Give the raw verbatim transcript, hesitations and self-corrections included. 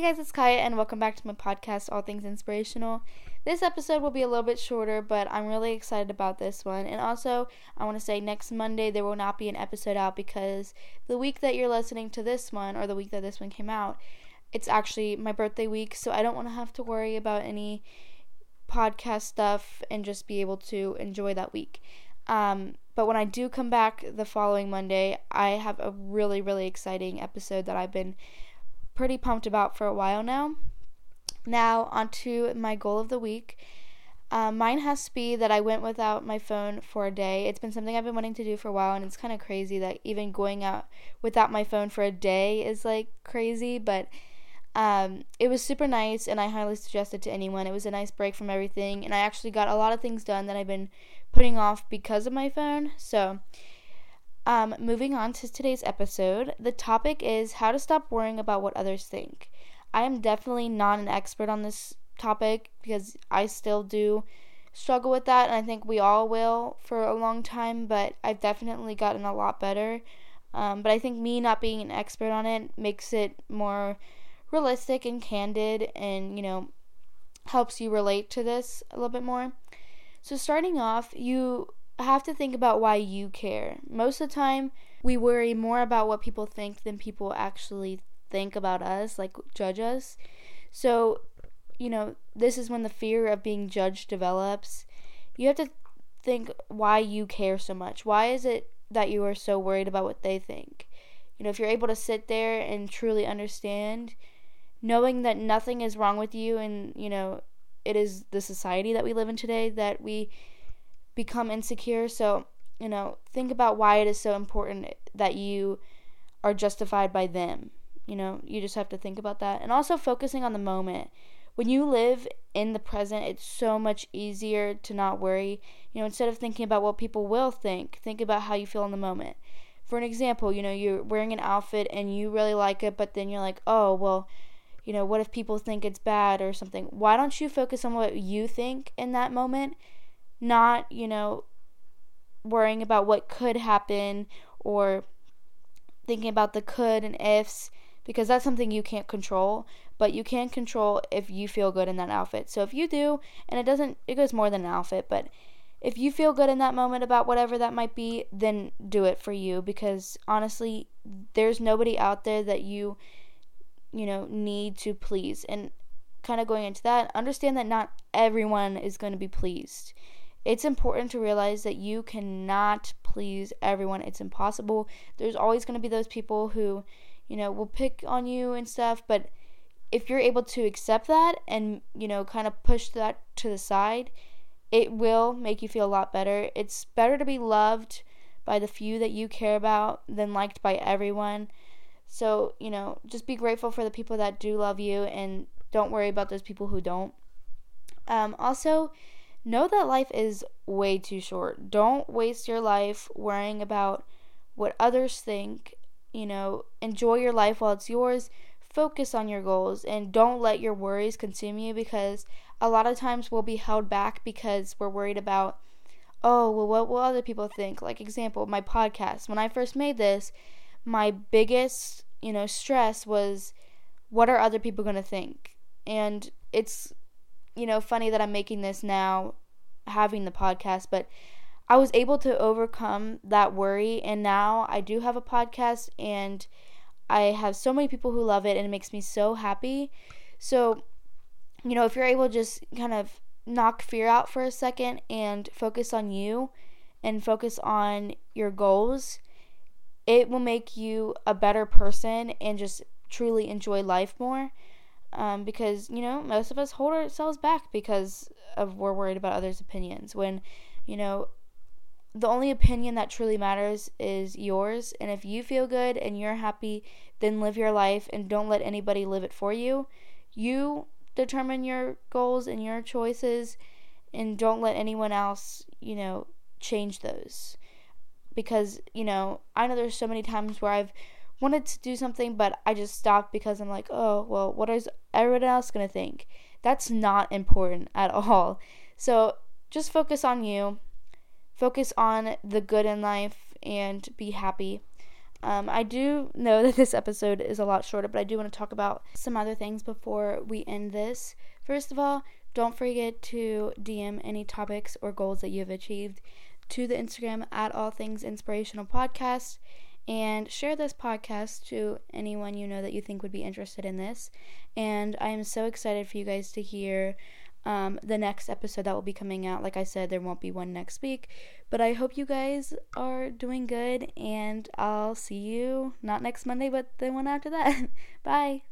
Hey guys, it's Kaya and welcome back to my podcast, All Things Inspirational. This episode will be a little bit shorter, but I'm really excited about this one. And also, I want to say next Monday there will not be an episode out because the week that you're listening to this one, or the week that this one came out, it's actually my birthday week, so I don't want to have to worry about any podcast stuff and just be able to enjoy that week. Um, but when I do come back the following Monday, I have a really, really exciting episode that I've been pretty pumped about for a while now. Now on to my goal of the week. Uh, mine has to be that I went without my phone for a day. It's been something I've been wanting to do for a while, and it's kind of crazy that even going out without my phone for a day is like crazy, but um, it was super nice and I highly suggest it to anyone. It was a nice break from everything, and I actually got a lot of things done that I've been putting off because of my phone. So Um, moving on to today's episode, the topic is how to stop worrying about what others think. I am definitely not an expert on this topic because I still do struggle with that, and I think we all will for a long time, but I've definitely gotten a lot better. Um, but I think me not being an expert on it makes it more realistic and candid and, you know, helps you relate to this a little bit more. So starting off, you have to think about why you care. Most of the time, we worry more about what people think than people actually think about us, like judge us. So, you know, this is when the fear of being judged develops. You have to think why you care so much. Why is it that you are so worried about what they think? You know, if you're able to sit there and truly understand, knowing that nothing is wrong with you, and, you know, it is the society that we live in today that we become insecure. So, you know, think about why it is so important that you are justified by them. You know, you just have to think about that. And also focusing on the moment. When you live in the present, it's so much easier to not worry. You know, instead of thinking about what people will think, think about how you feel in the moment. For an example, you know, you're wearing an outfit and you really like it, but then you're like, oh, well, you know, what if people think it's bad or something? Why don't you focus on what you think in that moment? Not, you know, worrying about what could happen or thinking about the could and ifs, because that's something you can't control, but you can control if you feel good in that outfit. So if you do, and it doesn't, it goes more than an outfit, but if you feel good in that moment about whatever that might be, then do it for you, because honestly, there's nobody out there that you, you know, need to please. And kind of going into that, understand that not everyone is going to be pleased. It's important to realize that you cannot please everyone. It's impossible. There's always going to be those people who, you know, will pick on you and stuff. But if you're able to accept that and, you know, kind of push that to the side, it will make you feel a lot better. It's better to be loved by the few that you care about than liked by everyone. So, you know, just be grateful for the people that do love you and don't worry about those people who don't. Um, also, know that life is way too short. Don't waste your life worrying about what others think. You know, enjoy your life while it's yours. Focus on your goals and don't let your worries consume you, because a lot of times we'll be held back because we're worried about, oh, well, what will other people think? Like, example, my podcast. When I first made this, my biggest, you know, stress was, what are other people going to think? And it's, you know, funny that I'm making this now, having the podcast, but I was able to overcome that worry, and now I do have a podcast, and I have so many people who love it, and it makes me so happy. So, you know, if you're able to just kind of knock fear out for a second and focus on you and focus on your goals, it will make you a better person and just truly enjoy life more. Um, because, you know, most of us hold ourselves back because of we're worried about others' opinions, when, you know, the only opinion that truly matters is yours. And if you feel good and you're happy, then live your life and don't let anybody live it for you. You determine your goals and your choices, and don't let anyone else, you know, change those. Because, you know, I know there's so many times where I've wanted to do something, but I just stopped because I'm like, oh, well, what is everyone else going to think? That's not important at all. So just focus on you. Focus on the good in life and be happy. Um, I do know that this episode is a lot shorter, but I do want to talk about some other things before we end this. First of all, don't forget to D M any topics or goals that you have achieved to the Instagram at All Things Inspirational Podcast, and share this podcast to anyone you know that you think would be interested in this. And I am so excited for you guys to hear um, the next episode that will be coming out. Like I said, there won't be one next week, but I hope you guys are doing good, and I'll see you not next Monday, but the one after that. Bye.